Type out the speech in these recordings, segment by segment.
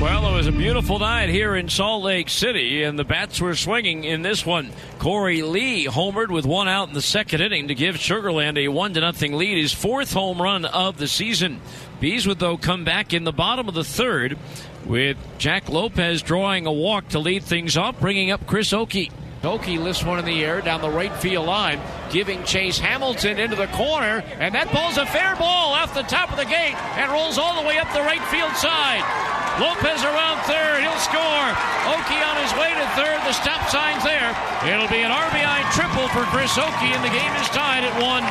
Well, it was a beautiful night here in Salt Lake City, and the bats were swinging in this one. Corey Lee homered with one out in the second inning to give Sugarland a 1-0 lead, his fourth home run of the season. Bees would, though, come back in the bottom of the third with Jack Lopez drawing a walk to lead things off, bringing up Chris Okey. Okey lifts one in the air down the right field line, giving Chase Hamilton into the corner, and that ball's a fair ball off the top of the gate and rolls all the way up the right field side. Lopez around third, he'll score. Okey on his way to third, the stop sign's there. It'll be an RBI triple for Chris Okey, and the game is tied at 1.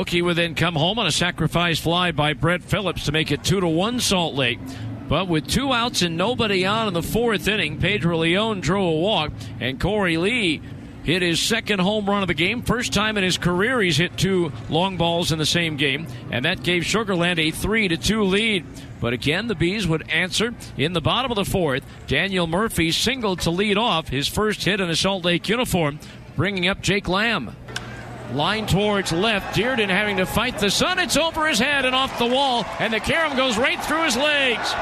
Okey would then come home on a sacrifice fly by Brett Phillips to make it 2-1 Salt Lake. But with two outs and nobody on in the fourth inning, Pedro Leon drew a walk, and Corey Lee hit his second home run of the game. First time in his career he's hit two long balls in the same game, and that gave Sugarland a 3-2 lead. But again, the Bees would answer in the bottom of the fourth. Daniel Murphy singled to lead off, his first hit in a Salt Lake uniform, bringing up Jake Lamb. Line towards left, Dearden having to fight the sun. It's over his head and off the wall, and the carom goes right through his legs.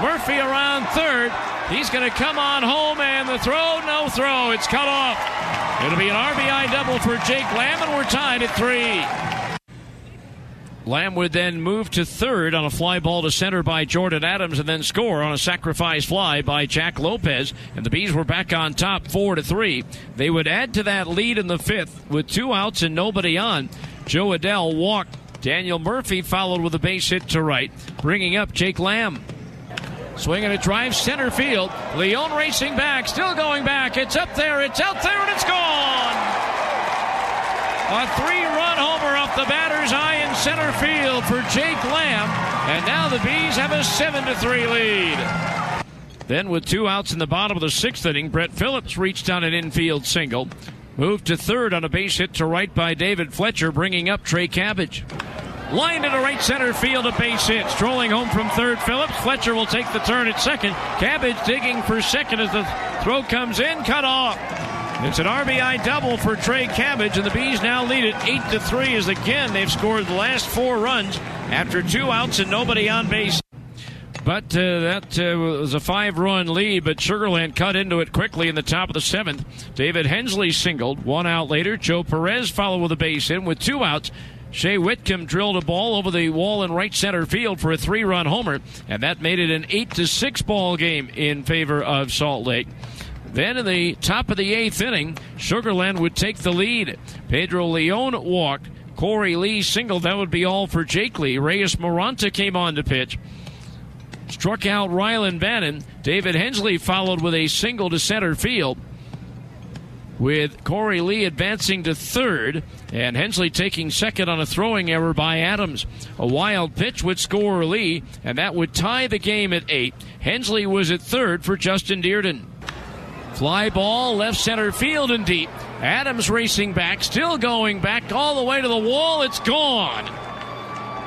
Murphy around third. He's going to come on home, and the throw, no throw. It's cut off. It'll be an RBI double for Jake Lamb, and we're tied at 3. Lamb would then move to third on a fly ball to center by Jordan Adams, and then score on a sacrifice fly by Jack Lopez. And the Bees were back on top 4-3. They would add to that lead in the fifth with two outs and nobody on. Jo Adell walked. Daniel Murphy followed with a base hit to right, bringing up Jake Lamb. Swinging a drive center field. Leone racing back, still going back. It's up there, it's out there, and it's gone. A 3-run homer off the batter's eye in center field for Jake Lamb. And now the Bees have a 7-3 lead. Then with two outs in the bottom of the sixth inning, Brett Phillips reached on an infield single. Moved to third on a base hit to right by David Fletcher, bringing up Trey Cabbage. Lined into right center field, a base hit. Strolling home from third, Phillips. Fletcher will take the turn at second. Cabbage digging for second as the throw comes in. Cut off. It's an RBI double for Trey Cabbage, and the Bees now lead it 8-3 as again they've scored the last 4 runs after two outs and nobody on base. But that was a 5-run lead, but Sugarland cut into it quickly in the top of the 7th. David Hensley singled. One out later, Joe Perez followed with a base in with two outs. Shay Whitcomb drilled a ball over the wall in right center field for a 3-run homer, and that made it an 8-6 ball game in favor of Salt Lake. Then in the top of the 8th inning, Sugarland would take the lead. Pedro Leon walked. Corey Lee singled. That would be all for Jake Lee. Reyes Moranta came on to pitch. Struck out Rylan Bannon. David Hensley followed with a single to center field, with Corey Lee advancing to third and Hensley taking second on a throwing error by Adams. A wild pitch would score Lee, and that would tie the game at 8. Hensley was at third for Justin Dearden. Fly ball, left center field and deep. Adams racing back, still going back all the way to the wall. It's gone.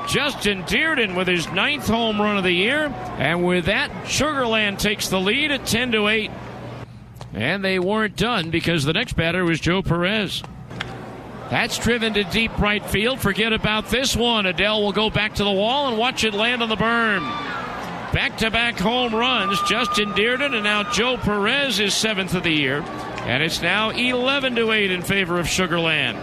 Justin Dearden with his 9th home run of the year, and with that, Sugarland takes the lead at 10-8. And they weren't done, because the next batter was Joe Perez. That's driven to deep right field. Forget about this one. Adell will go back to the wall and watch it land on the berm. Back-to-back home runs. Justin Dearden and now Joe Perez, is 7th of the year. And it's now 11-8 in favor of Sugarland.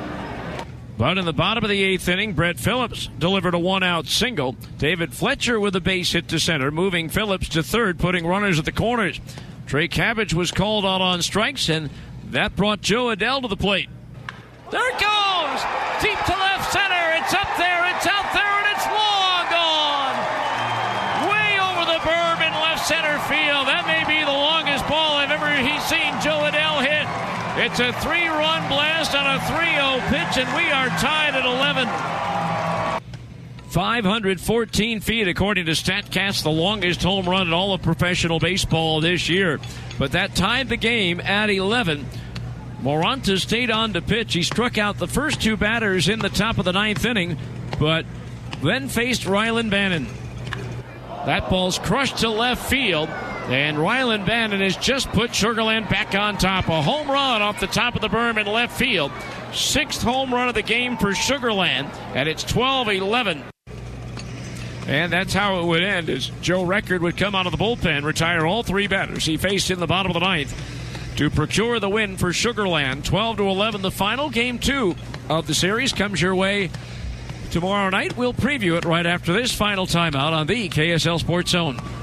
But in the bottom of the 8th inning, Brett Phillips delivered a one-out single. David Fletcher with a base hit to center, moving Phillips to third, putting runners at the corners. Trey Cabbage was called out on strikes, and that brought Jo Adell to the plate. There it goes! Deep to left center. It's up there, it's out there, and it's long gone! Way over the berm in left center field. That may be the longest ball I've ever seen Jo Adell hit. It's a 3-run blast on a 3-0 pitch, and we are tied at 11. 514 feet, according to Statcast, the longest home run in all of professional baseball this year. But that tied the game at 11. Moranta stayed on to pitch. He struck out the first two batters in the top of the ninth inning, but then faced Rylan Bannon. That ball's crushed to left field, and Rylan Bannon has just put Sugarland back on top. A home run off the top of the berm in left field. Sixth home run of the game for Sugarland, and it's 12-11. And that's how it would end, as Joe Record would come out of the bullpen, retire all three batters he faced in the bottom of the ninth to procure the win for Sugarland. 12-11, the final. Game two of the series comes your way tomorrow night. We'll preview it right after this final timeout on the KSL Sports Zone.